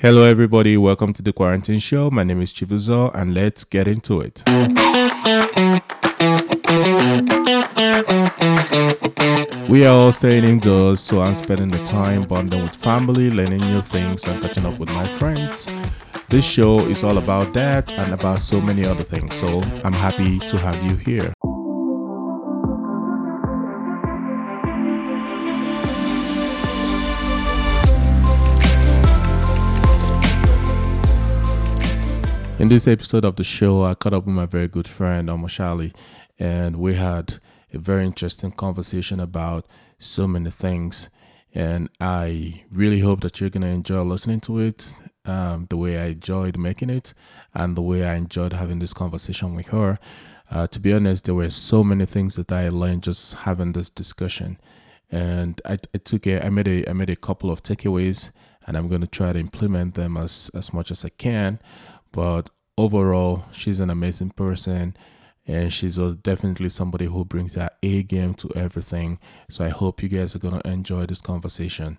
Hello everybody, welcome to The Quarantine Show. My name is Chibuzo and let's get into it. We are all staying indoors, so I'm spending the time bonding with family, learning new things and catching up with my friends. This show is all about that and about so many other things, so I'm happy to have you here. In this episode of the show, I caught up with my very good friend, Shalewa Shali, and we had a very interesting conversation about so many things. And I really hope that you're going to enjoy listening to it the way I enjoyed making it and the way I enjoyed having this conversation with her. To be honest, there were so many things that I learned just having this discussion. And I made a couple of takeaways, and I'm going to try to implement them as much as I can. But overall, she's an amazing person, and she's definitely somebody who brings her A game to everything. So I hope you guys are going to enjoy this conversation.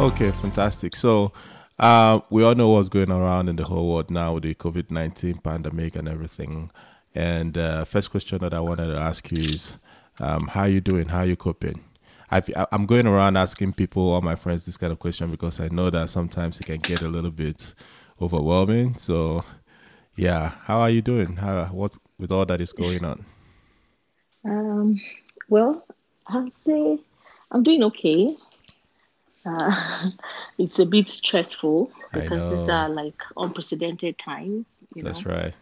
Okay, fantastic. So we all know what's going around in the whole world now with the COVID-19 pandemic and everything. And first question that I wanted to ask you is, how are you doing? How are you coping? I'm going around asking people, all my friends, this kind of question because I know that sometimes it can get a little bit overwhelming. So yeah, how are you doing? What's with all that is going on? Well, I'd say I'm doing okay. It's a bit stressful because these are like unprecedented times. That's right.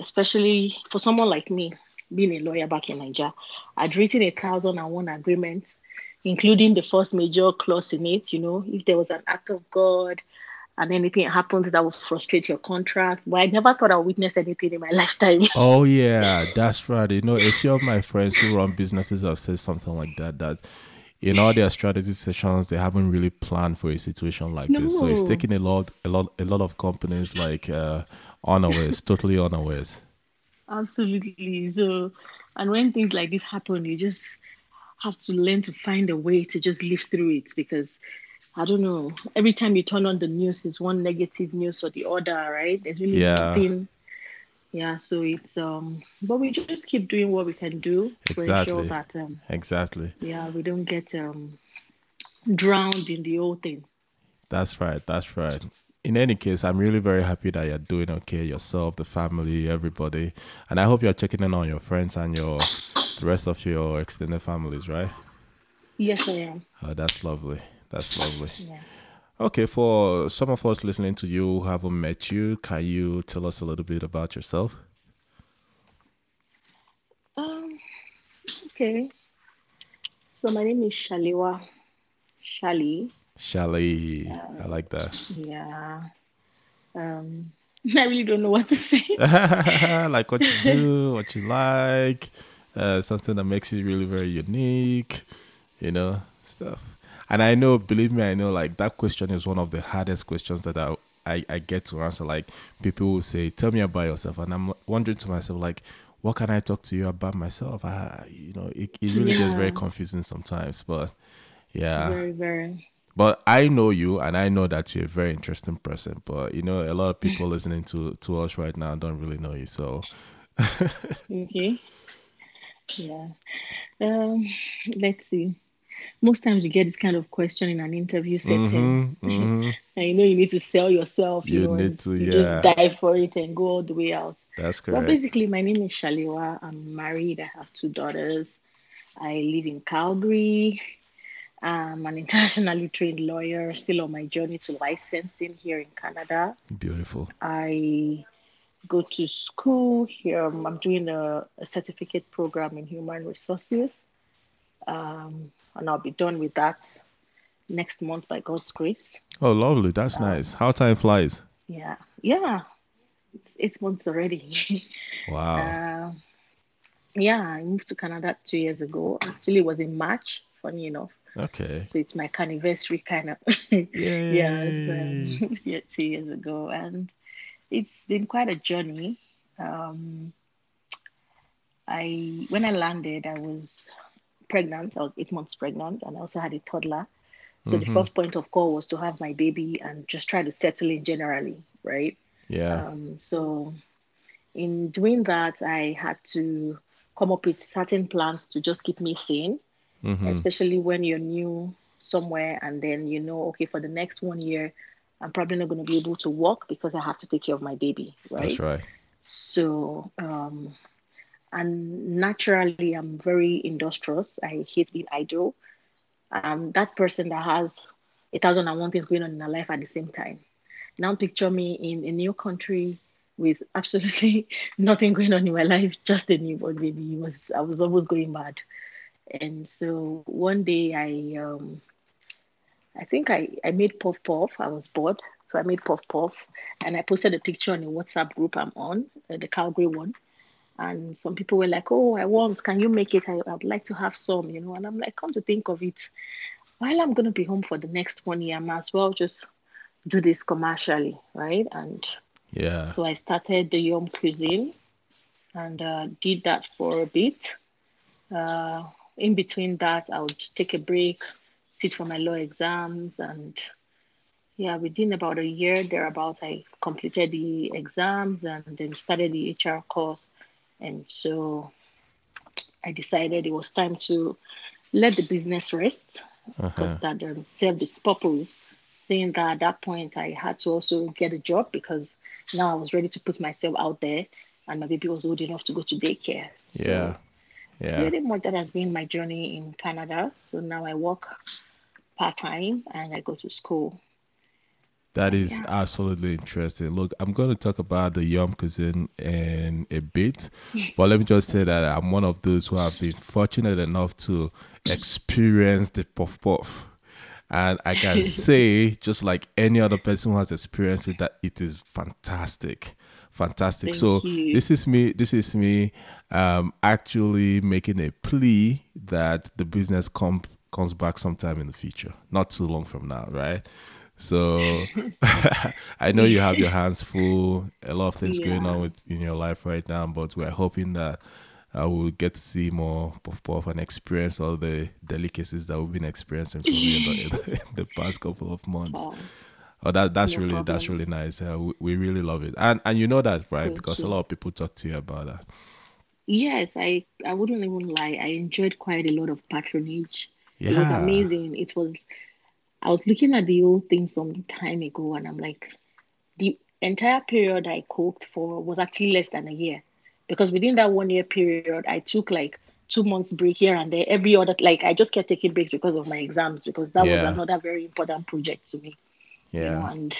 Especially for someone like me, being a lawyer back in Nigeria, I'd written 1,001 agreements, including the first major clause in it. You know, if there was an act of God and anything happens that would frustrate your contract. But I never thought I would witness anything in my lifetime. Oh yeah, that's right. You know, a few of my friends who run businesses have said something like that. In all their strategy sessions, they haven't really planned for a situation like this. So it's taking a lot of companies like unawares, totally unawares. Absolutely. So, and when things like this happen, you just have to learn to find a way to just live through it because, I don't know, every time you turn on the news, it's one negative news or the other, right? There's really nothing. Yeah, so it's but we just keep doing what we can do to ensure that we don't get drowned in the whole thing. That's right. In any case, I'm really very happy that you're doing okay yourself, the family, everybody, and I hope you're checking in on your friends and the rest of your extended families, right? Yes, I am. Oh, that's lovely. Yeah. Okay, for some of us listening to you who haven't met you, can you tell us a little bit about yourself? Okay. So my name is Shalewa Shali. Shali. I like that. Yeah. I really don't know what to say. Like what you do, what you like, something that makes you really very unique, you know, stuff. And I know, believe me, like that question is one of the hardest questions that I get to answer. Like people will say, tell me about yourself. And I'm wondering to myself, like, what can I talk to you about myself? It really gets very confusing sometimes, but yeah. Very, very. But I know you and I know that you're a very interesting person, but you know, a lot of people listening to us right now don't really know you. So. Okay. Yeah. Let's see. Most times you get this kind of question in an interview setting. Mm-hmm. And you know you need to sell yourself. You just dive for it and go all the way out. That's correct. But basically, my name is Shalewa. I'm married. I have 2 daughters. I live in Calgary. I'm an internationally trained lawyer, still on my journey to licensing here in Canada. Beautiful. I go to school here. I'm doing a certificate program in human resources. And I'll be done with that next month by God's grace. Oh, lovely. That's nice. How time flies. Yeah. Yeah. It's 8 months already. Wow. Yeah, I moved to Canada 2 years ago. Actually, it was in March, funny enough. Okay. So it's my anniversary kind of. Yeah, so I moved here 2 years ago, and it's been quite a journey. When I landed, I was pregnant. I was 8 months pregnant, and I also had a toddler. So the first point of call was to have my baby and just try to settle in generally, right? Yeah. So in doing that, I had to come up with certain plans to just keep me sane, especially when you're new somewhere and then you know, okay, for the next 1 year, I'm probably not going to be able to walk because I have to take care of my baby, right? That's right. So, and naturally, I'm very industrious. I hate being idle. I'm that person that has 1,001 things going on in her life at the same time. Now picture me in a new country with absolutely nothing going on in my life, just a newborn baby. I was almost going mad. And so one day I think I made Puff Puff. I was bored. So I made Puff Puff and I posted a picture on a WhatsApp group I'm on, the Calgary one. And some people were like, oh, can you make it? I'd like to have some, you know? And I'm like, come to think of it, while I'm going to be home for the next 1 year, I might as well just do this commercially, right? And yeah, so I started the Yum Cuisine and did that for a bit. In between that, I would take a break, sit for my law exams. And yeah, within about a year thereabouts, I completed the exams and then started the HR course. And so I decided it was time to let the business rest because that served its purpose, seeing that at that point I had to also get a job because now I was ready to put myself out there and my baby was old enough to go to daycare. So really much that has been my journey in Canada. So now I work part-time and I go to school. That is absolutely interesting. Look, I'm going to talk about the Yum Cuisine in a bit, but let me just say that I'm one of those who have been fortunate enough to experience the Puff Puff. And I can say, just like any other person who has experienced it, that it is fantastic. Fantastic. Thank you. This is me actually making a plea that the business comes back sometime in the future, not too long from now, right? So I know you have your hands full, a lot of things going on in your life right now, but we're hoping that we'll get to see more Puff Puff and experience all the delicacies that we've been experiencing for the past couple of months. Oh, that's really nice. We really love it. And you know that, right? Thank because you. A lot of people talk to you about that. Yes, I wouldn't even lie. I enjoyed quite a lot of patronage. Yeah. It was amazing. I was looking at the old thing some time ago and I'm like, the entire period I cooked for was actually less than a year because within that 1 year period, I took like 2 months break here and there every other, like I just kept taking breaks because of my exams because that was another very important project to me. Yeah. You know, and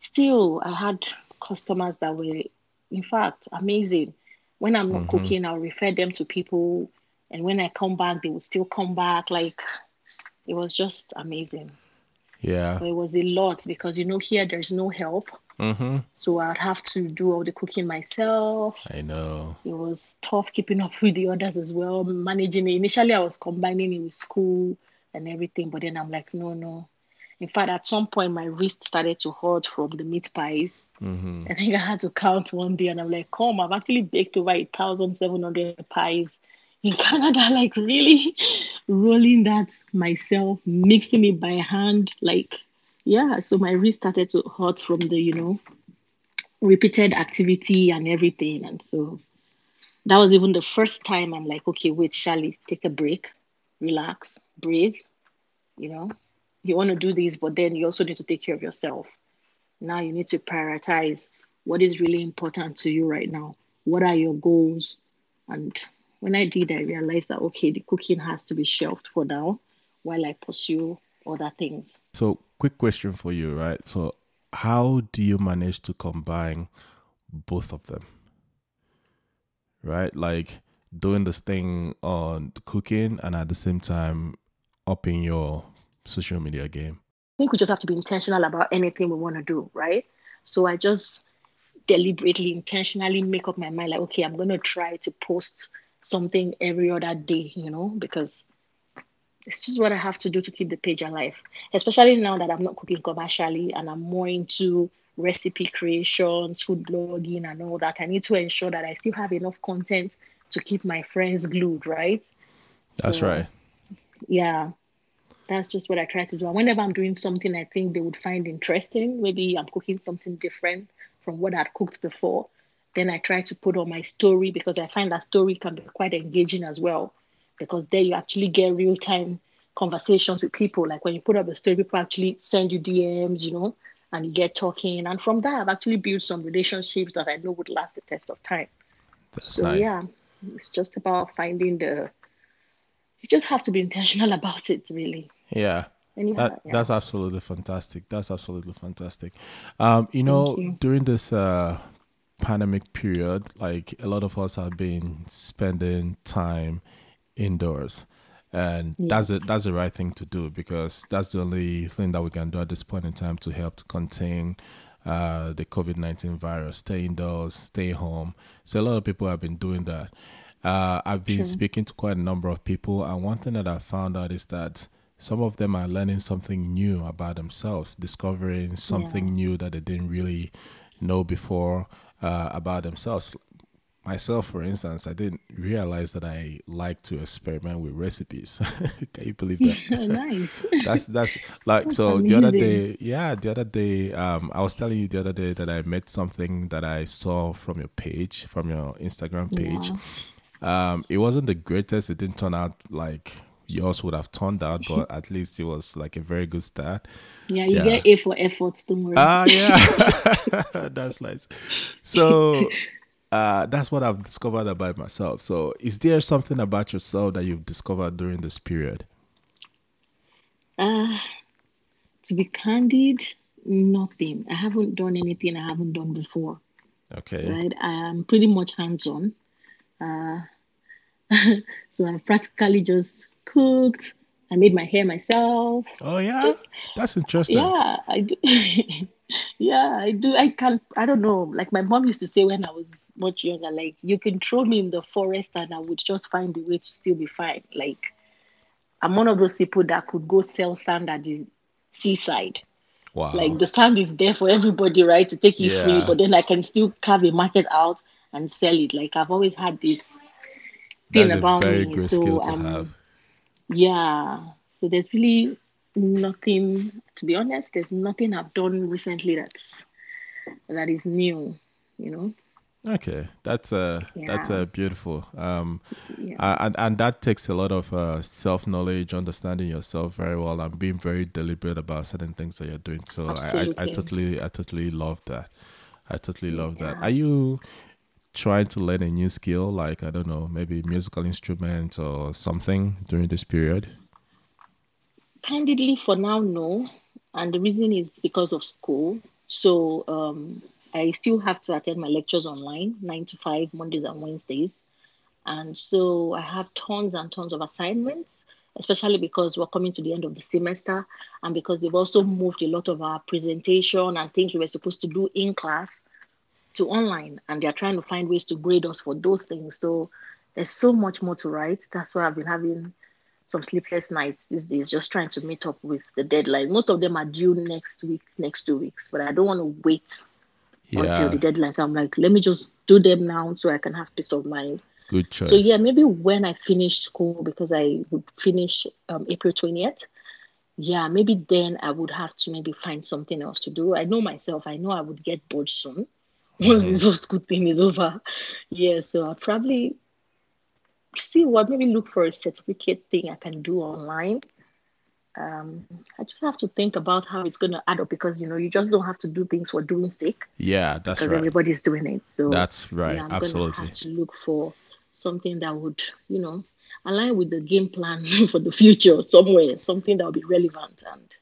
still I had customers that were, in fact, amazing. When I'm not cooking, I'll refer them to people. And when I come back, they will still come back. Like, it was just amazing. Yeah. So it was a lot because, you know, here there's no help. So I'd have to do all the cooking myself. I know. It was tough keeping up with the others as well, managing it. Initially, I was combining it with school and everything. But then I'm like, no. In fact, at some point, my wrist started to hurt from the meat pies. I think I had to count one day and I'm like, I've actually baked over 1,700 pies in Canada, like really rolling that myself, mixing it by hand, like, yeah. So my wrist started to hurt from the, you know, repeated activity and everything. And so that was even the first time I'm like, okay, wait, Shali, take a break, relax, breathe, you know, you want to do this, but then you also need to take care of yourself. Now you need to prioritize what is really important to you right now. What are your goals? And when I did, I realized that, okay, the cooking has to be shelved for now while I pursue other things. So quick question for you, right? So how do you manage to combine both of them, right? Like doing this thing on cooking and at the same time upping your social media game? I think we just have to be intentional about anything we want to do, right? So I just deliberately, intentionally make up my mind, like, okay, I'm going to try to post something every other day, you know, because it's just what I have to do to keep the page alive, especially now that I'm not cooking commercially and I'm more into recipe creations, food blogging and all that. I need to ensure that I still have enough content to keep my friends glued, right? That's so, right. Yeah, that's just what I try to do. And whenever I'm doing something I think they would find interesting, maybe I'm cooking something different from what I'd cooked before, then I try to put on my story, because I find that story can be quite engaging as well, because there you actually get real-time conversations with people. Like when you put up a story, people actually send you DMs, you know, and you get talking. And from that, I've actually built some relationships that I know would last the test of time. That's so nice. Yeah, it's just about finding the, you just have to be intentional about it, really. Yeah. Yeah. That's absolutely fantastic. You know, you. During this pandemic period, like a lot of us have been spending time indoors, and yes, that's the right thing to do, because that's the only thing that we can do at this point in time to help to contain the COVID-19 virus. Stay indoors, stay home. So a lot of people have been doing that. I've been speaking to quite a number of people, and one thing that I found out is that some of them are learning something new about themselves, discovering something new that they didn't really know before about themselves. Myself, for instance, I didn't realize that I like to experiment with recipes. Can you believe that? Nice. That's like, that's so amazing. The other day, I was telling you the other day that I made something that I saw from your page, from your Instagram page. Yeah. It wasn't the greatest. It didn't turn out like yours would have turned out, but at least it was like a very good start. Yeah, you get A for efforts, don't worry. Yeah, that's nice. So. That's what I've discovered about myself. So is there something about yourself that you've discovered during this period? To be candid, nothing. I haven't done anything I haven't done before. Okay. Right? I'm pretty much hands-on. So I've practically just cooked. I made my hair myself. Oh, yeah? That's interesting. Yeah, I do. Yeah, I do. I don't know. Like my mom used to say when I was much younger, like, you can throw me in the forest and I would just find a way to still be fine. Like, I'm one of those people that could go sell sand at the seaside. Wow. Like the sand is there for everybody, right? To take it free, but then I can still carve a market out and sell it. Like, I've always had this thing about me. So so there's really nothing, to be honest, there's nothing I've done recently that is new, you know. Okay, that's beautiful. And that takes a lot of self-knowledge, understanding yourself very well, and being very deliberate about certain things that you're doing. So I totally love that. I totally love that. Are you trying to learn a new skill, like, I don't know, maybe musical instruments or something during this period? Candidly, for now, no. And the reason is because of school. So I still have to attend my lectures online, 9 to 5, Mondays and Wednesdays. And so I have tons and tons of assignments, especially because we're coming to the end of the semester, and because they've also moved a lot of our presentation and things we were supposed to do in class to online. And they're trying to find ways to grade us for those things. So there's so much more to write. That's why I've been having some sleepless nights these days, just trying to meet up with the deadline. Most of them are due next 2 weeks, but I don't want to wait until the deadline. So I'm like, let me just do them now so I can have peace of mind. Good choice. So yeah, maybe when I finish school, because I would finish April 20th, yeah, maybe then I would have to maybe find something else to do. I know myself, I know I would get bored soon once this whole school thing is over. Yeah, so I'll probably maybe look for a certificate thing I can do online. I just have to think about how it's going to add up, because, you know, you just don't have to do things for doing sake. Yeah, that's right. Because everybody's doing it. So that's right. Yeah, absolutely. I'm going to have to look for something that would, you know, align with the game plan for the future somewhere, something that would be relevant. And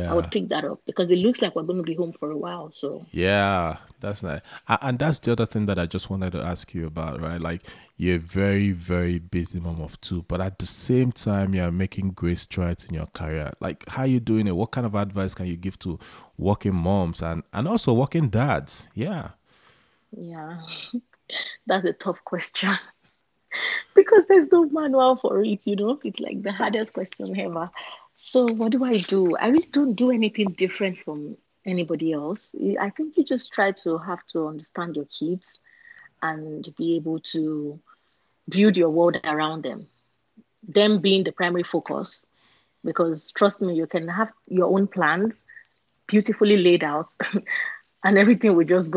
I would pick that up, because it looks like we're going to be home for a while. So yeah, that's nice. And that's the other thing that I just wanted to ask you about, right? Like, you're a very, very busy mom of two, but at the same time, you're making great strides in your career. Like, how are you doing it? What kind of advice can you give to working moms and also working dads? Yeah. That's a tough question. because there's no manual for it. It's like the hardest question ever. So what do? I really don't do anything different from anybody else. I think you just try to have to understand your kids and be able to build your world around them. Them being the primary focus, because trust me, you can have your own plans beautifully laid out and everything will just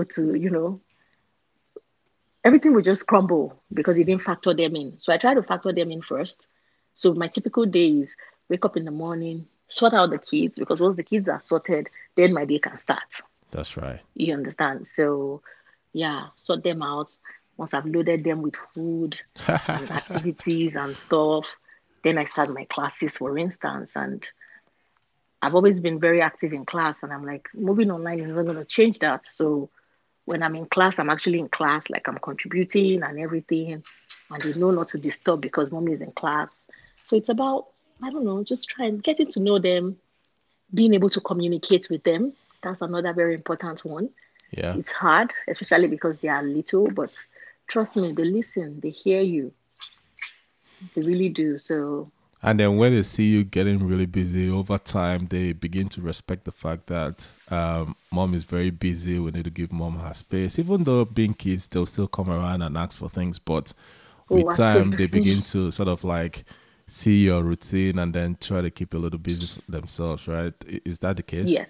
crumble because you didn't factor them in. So I try to factor them in first. So my typical day is wake up in the morning, sort out the kids, because once the kids are sorted, then my day can start. That's right. You understand? So yeah, sort them out. Once I've loaded them with food and activities and stuff, then I start my classes, for instance. And I've always been very active in class, and I'm like, moving online is not going to change that. So when I'm in class, I'm actually in class, like I'm contributing and everything. And they know not to disturb because mommy is in class. So it's about, I don't know, just trying, getting to know them, being able to communicate with them. That's another very important one. Yeah, it's hard, especially because they are little, but trust me, they listen, they hear you. They really do. So. And then when they see you getting really busy over time, they begin to respect the fact that mom is very busy. We need to give mom her space. Even though being kids, they'll still come around and ask for things. But with time, they begin to sort of like see your routine and then try to keep a little busy themselves, right? Is that the case? Yes.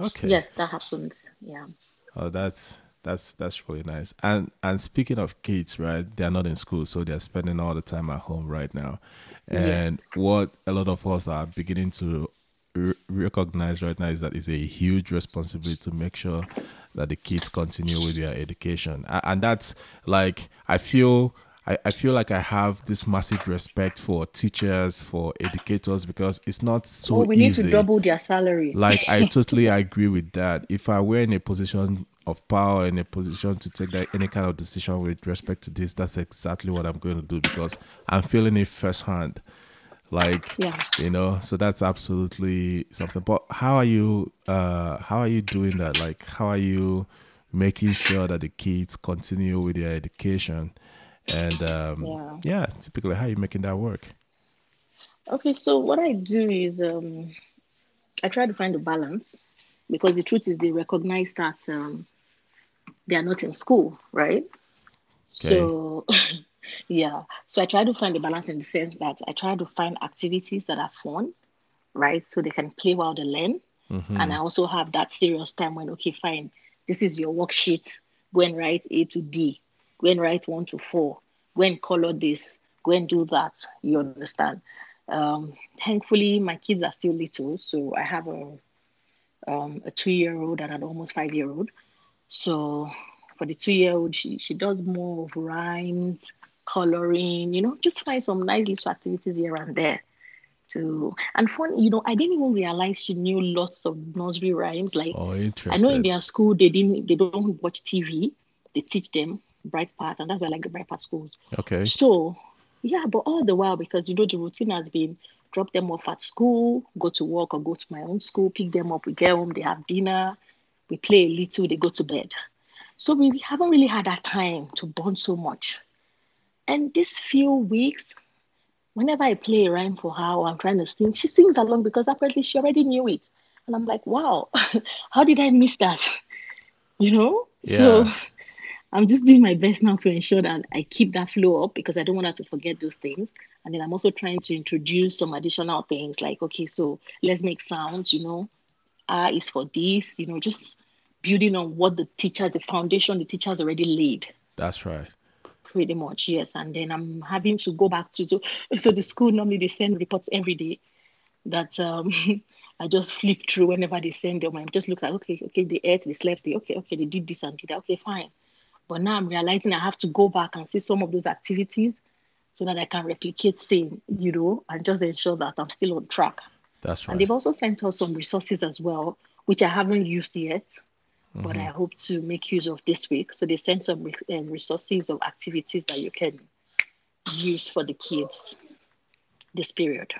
Okay. Yes, that happens. Yeah. Oh, that's really nice. And speaking of kids, right, they're not in school, so they're spending all the time at home right now. And yes, what a lot of us are beginning to recognize right now is that it's a huge responsibility to make sure that the kids continue with their education. And that's like, I feel like I have this massive respect for teachers, for educators, because it's not so easy. Oh, we need to double their salary. Like, I totally agree with that. If I were in a position of power, in a position to take that, any kind of decision with respect to this, that's exactly what I'm going to do because I'm feeling it firsthand. Like, yeah, so that's absolutely something. But how are you doing that? Like, how are you making sure that the kids continue with their education? And typically, how are you making that work? Okay, so what I do is I try to find a balance, because the truth is they recognize that they are not in school, right? Okay. So, yeah. So I try to find a balance in the sense that I try to find activities that are fun, right? So they can play while they learn. Mm-hmm. And I also have that serious time when, okay, fine, this is your worksheet. Go and write A to D. Go and write 1 to 4. Go and color this. Go and do that. You understand? Thankfully, my kids are still little, so I have a 2-year-old and an almost 5-year-old. So for the 2-year-old, she does more of rhymes, coloring. Just find some nice little activities here and there. And fun, I didn't even realize she knew lots of nursery rhymes. Like, I know in their school they don't watch TV. They teach them Bright Path, and that's why I like the Bright Path schools. Okay. So, yeah, but all the while, because the routine has been drop them off at school, go to work or go to my own school, pick them up, we get home, they have dinner, we play a little, they go to bed. So we haven't really had that time to bond so much. And these few weeks, whenever I play a rhyme for her or I'm trying to sing, she sings along because apparently she already knew it. And I'm like, wow, how did I miss that? Yeah. So I'm just doing my best now to ensure that I keep that flow up, because I don't want her to forget those things. And then I'm also trying to introduce some additional things like, okay, so let's make sounds, R is for this, just building on what the foundation the teachers already laid. That's right. Pretty much, yes. And then I'm having to go back to so the school, normally they send reports every day that I just flip through whenever they send them. I just look like, okay, they ate, they slept, okay, they did this and did that, okay, fine. But now I'm realizing I have to go back and see some of those activities so that I can replicate same, and just ensure that I'm still on track. That's right. And they've also sent us some resources as well, which I haven't used yet, mm-hmm. but I hope to make use of this week. So they sent some resources of activities that you can use for the kids this period.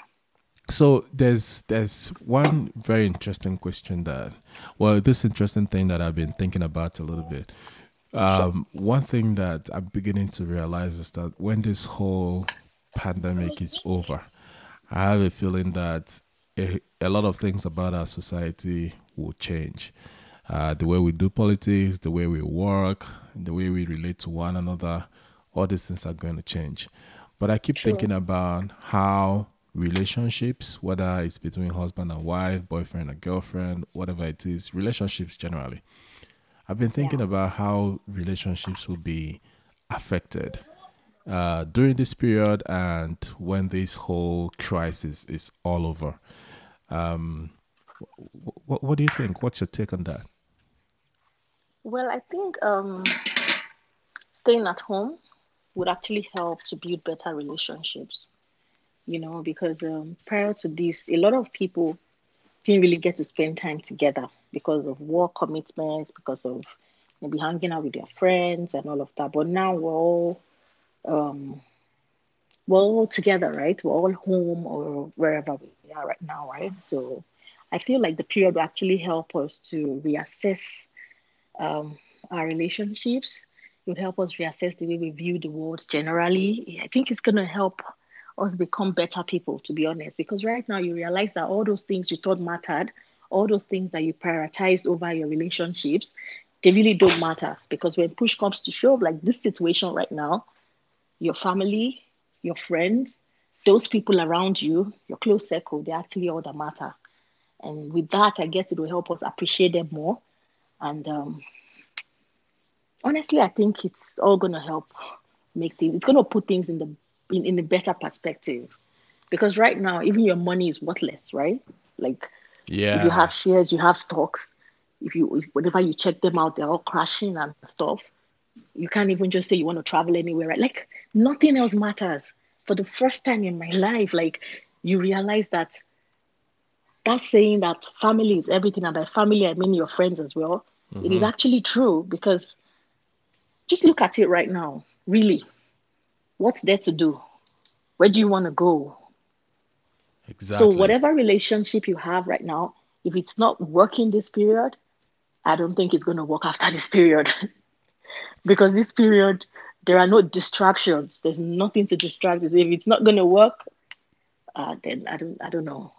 So there's one very interesting question that, well, this interesting thing that I've been thinking about a little bit. One thing that I'm beginning to realize is that when this whole pandemic is over, I have a feeling that a lot of things about our society will change. The way we do politics, the way we work, the way we relate to one another, all these things are going to change. But I keep thinking about how relationships, whether it's between husband and wife, boyfriend and girlfriend, whatever it is, relationships generally. I've been thinking about how relationships will be affected during this period and when this whole crisis is all over. What do you think? What's your take on that? Well, I think staying at home would actually help to build better relationships, you know, because prior to this, a lot of people didn't really get to spend time together because of work commitments, because of maybe hanging out with their friends and all of that. But now we're all together, right? We're all home or wherever we are right now, right? So I feel like the period will actually help us to reassess our relationships. It would help us reassess the way we view the world generally. I think it's going to help us become better people, to be honest, because right now you realize that all those things you thought mattered, all those things that you prioritized over your relationships, they really don't matter. Because when push comes to shove, like this situation right now, your family, your friends, those people around you, your close circle, they're actually all that matter. And with that, I guess it will help us appreciate them more. And honestly, I think it's all going to help make things, it's going to put things in a better perspective. Because right now, even your money is worthless, right? Like, if you have shares, you have stocks. If whenever you check them out, they're all crashing and stuff. You can't even just say you want to travel anywhere, right? Like, nothing else matters. For the first time in my life, like, you realize that saying that family is everything, and by family I mean your friends as well, it is actually true. Because just look at it right now, really, what's there to do? Where do you want to go? Exactly. So whatever relationship you have right now, if it's not working this period, I don't think it's going to work after this period. Because this period, there are no distractions. There's nothing to distract us. If it's not going to work, then I don't know.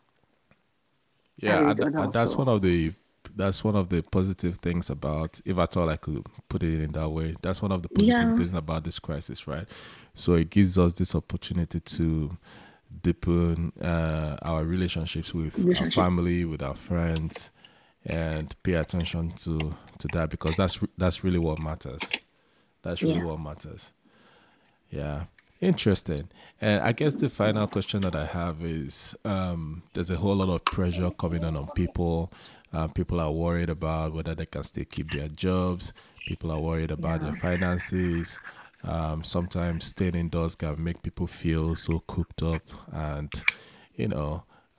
Yeah, that's one of the positive things about, if at all I could put it in that way, that's one of the positive things about this crisis, right? So it gives us this opportunity to deepen our relationships with our family, with our friends, and pay attention to that, because that's really what matters. That's really what matters. Yeah. Interesting. And I guess the final question that I have is, there's a whole lot of pressure coming on people. People are worried about whether they can still keep their jobs. People are worried about their finances. Sometimes staying indoors can make people feel so cooped up. And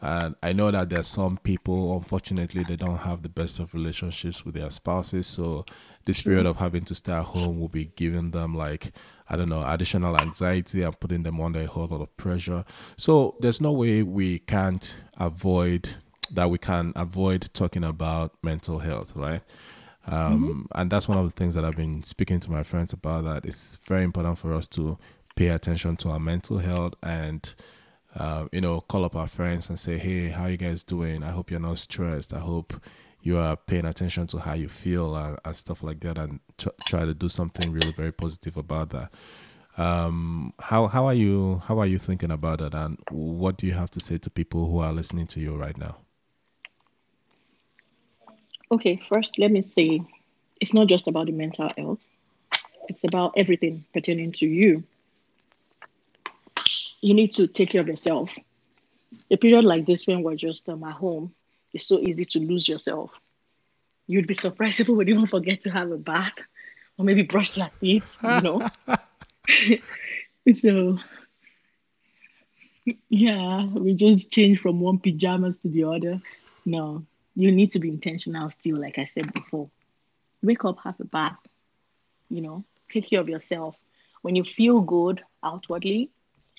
I know that there's some people, unfortunately, they don't have the best of relationships with their spouses. So this period of having to stay at home will be giving them, like, I don't know, additional anxiety and putting them under a whole lot of pressure. So there's no way we can avoid talking about mental health, right? And that's one of the things that I've been speaking to my friends about, that it's very important for us to pay attention to our mental health and call up our friends and say, hey, how are you guys doing? I hope you're not stressed. I hope you are paying attention to how you feel and stuff like that, and try to do something really very positive about that. How are you thinking about that, and what do you have to say to people who are listening to you right now? Okay, first let me say it's not just about the mental health. It's about everything pertaining to you. You need to take care of yourself. A period like this, when we're just at home, it's so easy to lose yourself. You'd be surprised if we would even forget to have a bath or maybe brush your teeth, you know? So, yeah, we just change from one pajamas to the other. No, you need to be intentional still, like I said before. Wake up, have a bath, you know? Take care of yourself. When you feel good outwardly,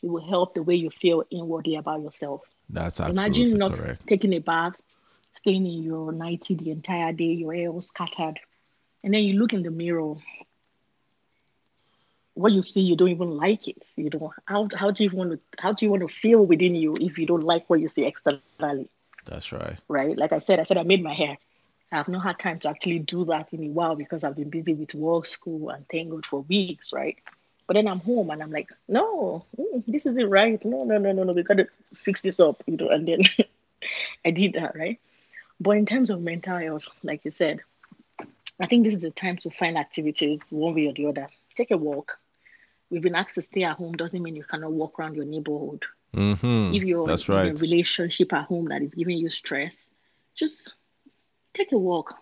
it will help the way you feel inwardly about yourself. That's absolutely Imagine not correct. Taking a bath, staying in your nightie the entire day, your hair all scattered, and then you look in the mirror what you see, you don't even like it. You don't. How do you want to feel within you if you don't like what you see externally? That's right. Right. Like I said I made my hair. I've not had time to actually do that in a while because I've been busy with work, school, and thank God for weeks, right? But then I'm home and I'm like, no, this isn't right. No. We got to fix this up, you know. And then I did that, right? But in terms of mental health, like you said, I think this is the time to find activities one way or the other. Take a walk. We've been asked to stay at home. Doesn't mean you cannot walk around your neighborhood. Mm-hmm. If you're in a relationship at home that is giving you stress, just take a walk,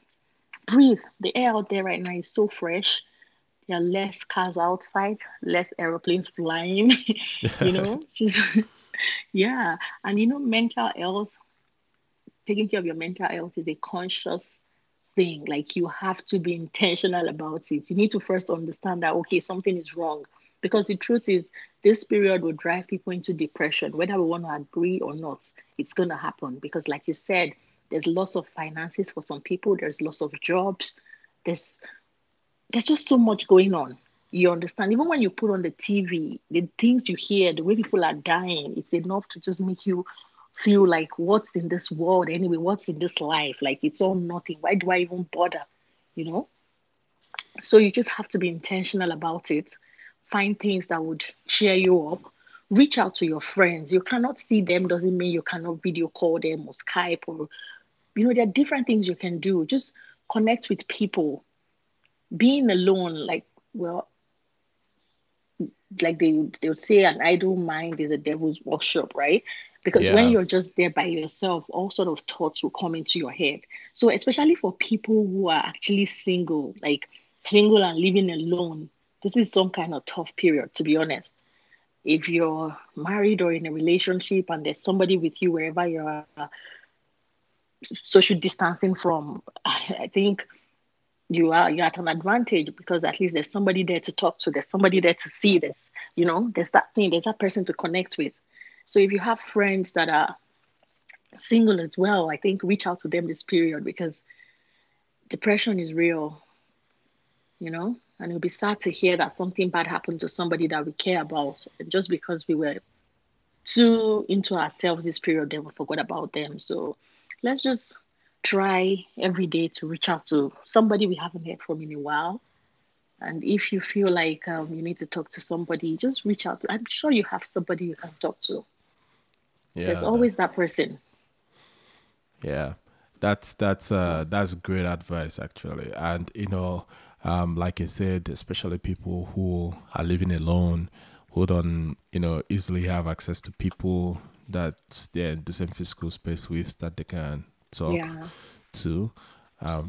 breathe. The air out there right now is so fresh. There are less cars outside, less aeroplanes flying, you know, just, yeah. And, you know, mental health, taking care of your mental health is a conscious thing. Like, you have to be intentional about it. You need to first understand that, okay, something is wrong. Because the truth is, this period will drive people into depression. Whether we want to agree or not, it's going to happen. Because like you said, there's lots of finances for some people. There's lots of jobs. There's just so much going on. You understand? Even when you put on the TV, the things you hear, the way people are dying, it's enough to just make you feel like, what's in this world anyway? What's in this life? Like, it's all nothing. Why do I even bother? You know? So you just have to be intentional about it. Find things that would cheer you up. Reach out to your friends. You cannot see them doesn't mean you cannot video call them or Skype or, you know, there are different things you can do. Just connect with people. Being alone, they'll say an idle mind is a devil's workshop, right? Because when you're just there by yourself, all sort of thoughts will come into your head. So especially for people who are actually single, like single and living alone, this is some kind of tough period, to be honest. If you're married or in a relationship and there's somebody with you wherever you're social distancing from, I think you're at an advantage because at least there's somebody there to talk to. There's somebody there to see this, you know, there's that thing, there's that person to connect with. So if you have friends that are single as well, I think reach out to them this period because depression is real, you know, and it'll be sad to hear that something bad happened to somebody that we care about. And just because we were too into ourselves this period, then we forgot about them. So let's just try every day to reach out to somebody we haven't heard from in a while. And if you feel like you need to talk to somebody, just reach out. I'm sure you have somebody you can talk to. Yeah, there's always that person. Yeah, that's great advice, actually. And, you know, like I said, especially people who are living alone, who don't, you know, easily have access to people that they're in the same physical space with that they can talk to.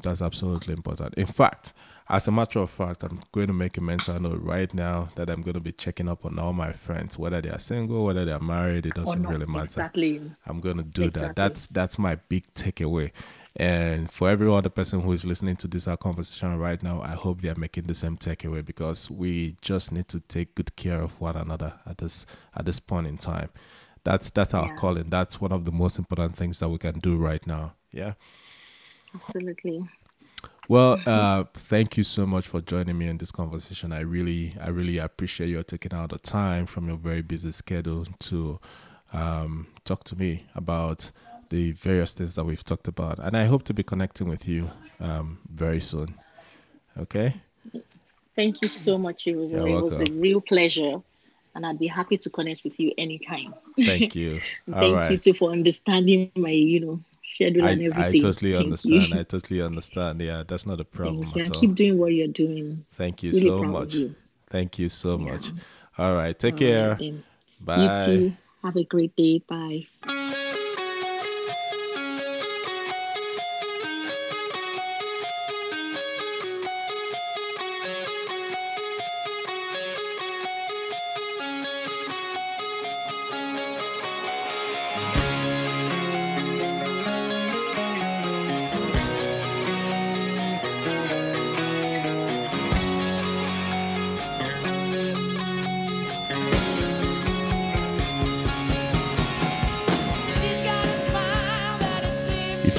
That's absolutely important. In fact, as a matter of fact, I'm going to make a mental note right now that I'm going to be checking up on all my friends, whether they are single, whether they are married, it doesn't really matter. Exactly. I'm going to do that. That's my big takeaway. And for every other person who is listening to this our conversation right now, I hope they are making the same takeaway because we just need to take good care of one another at this point in time. That's our calling. That's one of the most important things that we can do right now. Yeah. Absolutely. Well, thank you so much for joining me in this conversation. I really appreciate you taking out the time from your very busy schedule to talk to me about the various things that we've talked about. And I hope to be connecting with you very soon. Okay? Thank you so much. It was a real pleasure. And I'd be happy to connect with you anytime. Thank you. Thank you too for understanding my, you know, schedule and everything. I totally understand. I totally understand. Yeah, that's not a problem at all. Keep doing what you're doing. Thank you so much. Thank you so much. All right. Take care. Bye. You too. Have a great day. Bye.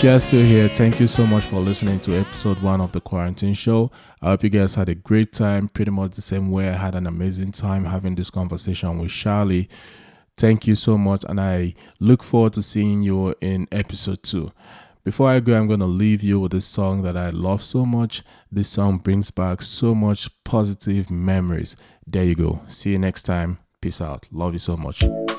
If you're still here, thank you so much for listening to episode 1 of the Quarantine Show. I hope you guys had a great time, pretty much the same way I had an amazing time having this conversation with Shali. Thank you so much, and I look forward to seeing you in episode 2. Before I go, I'm going to leave you with this song that I love so much. This song brings back so much positive memories. There you go. See you next time. Peace out. Love you so much.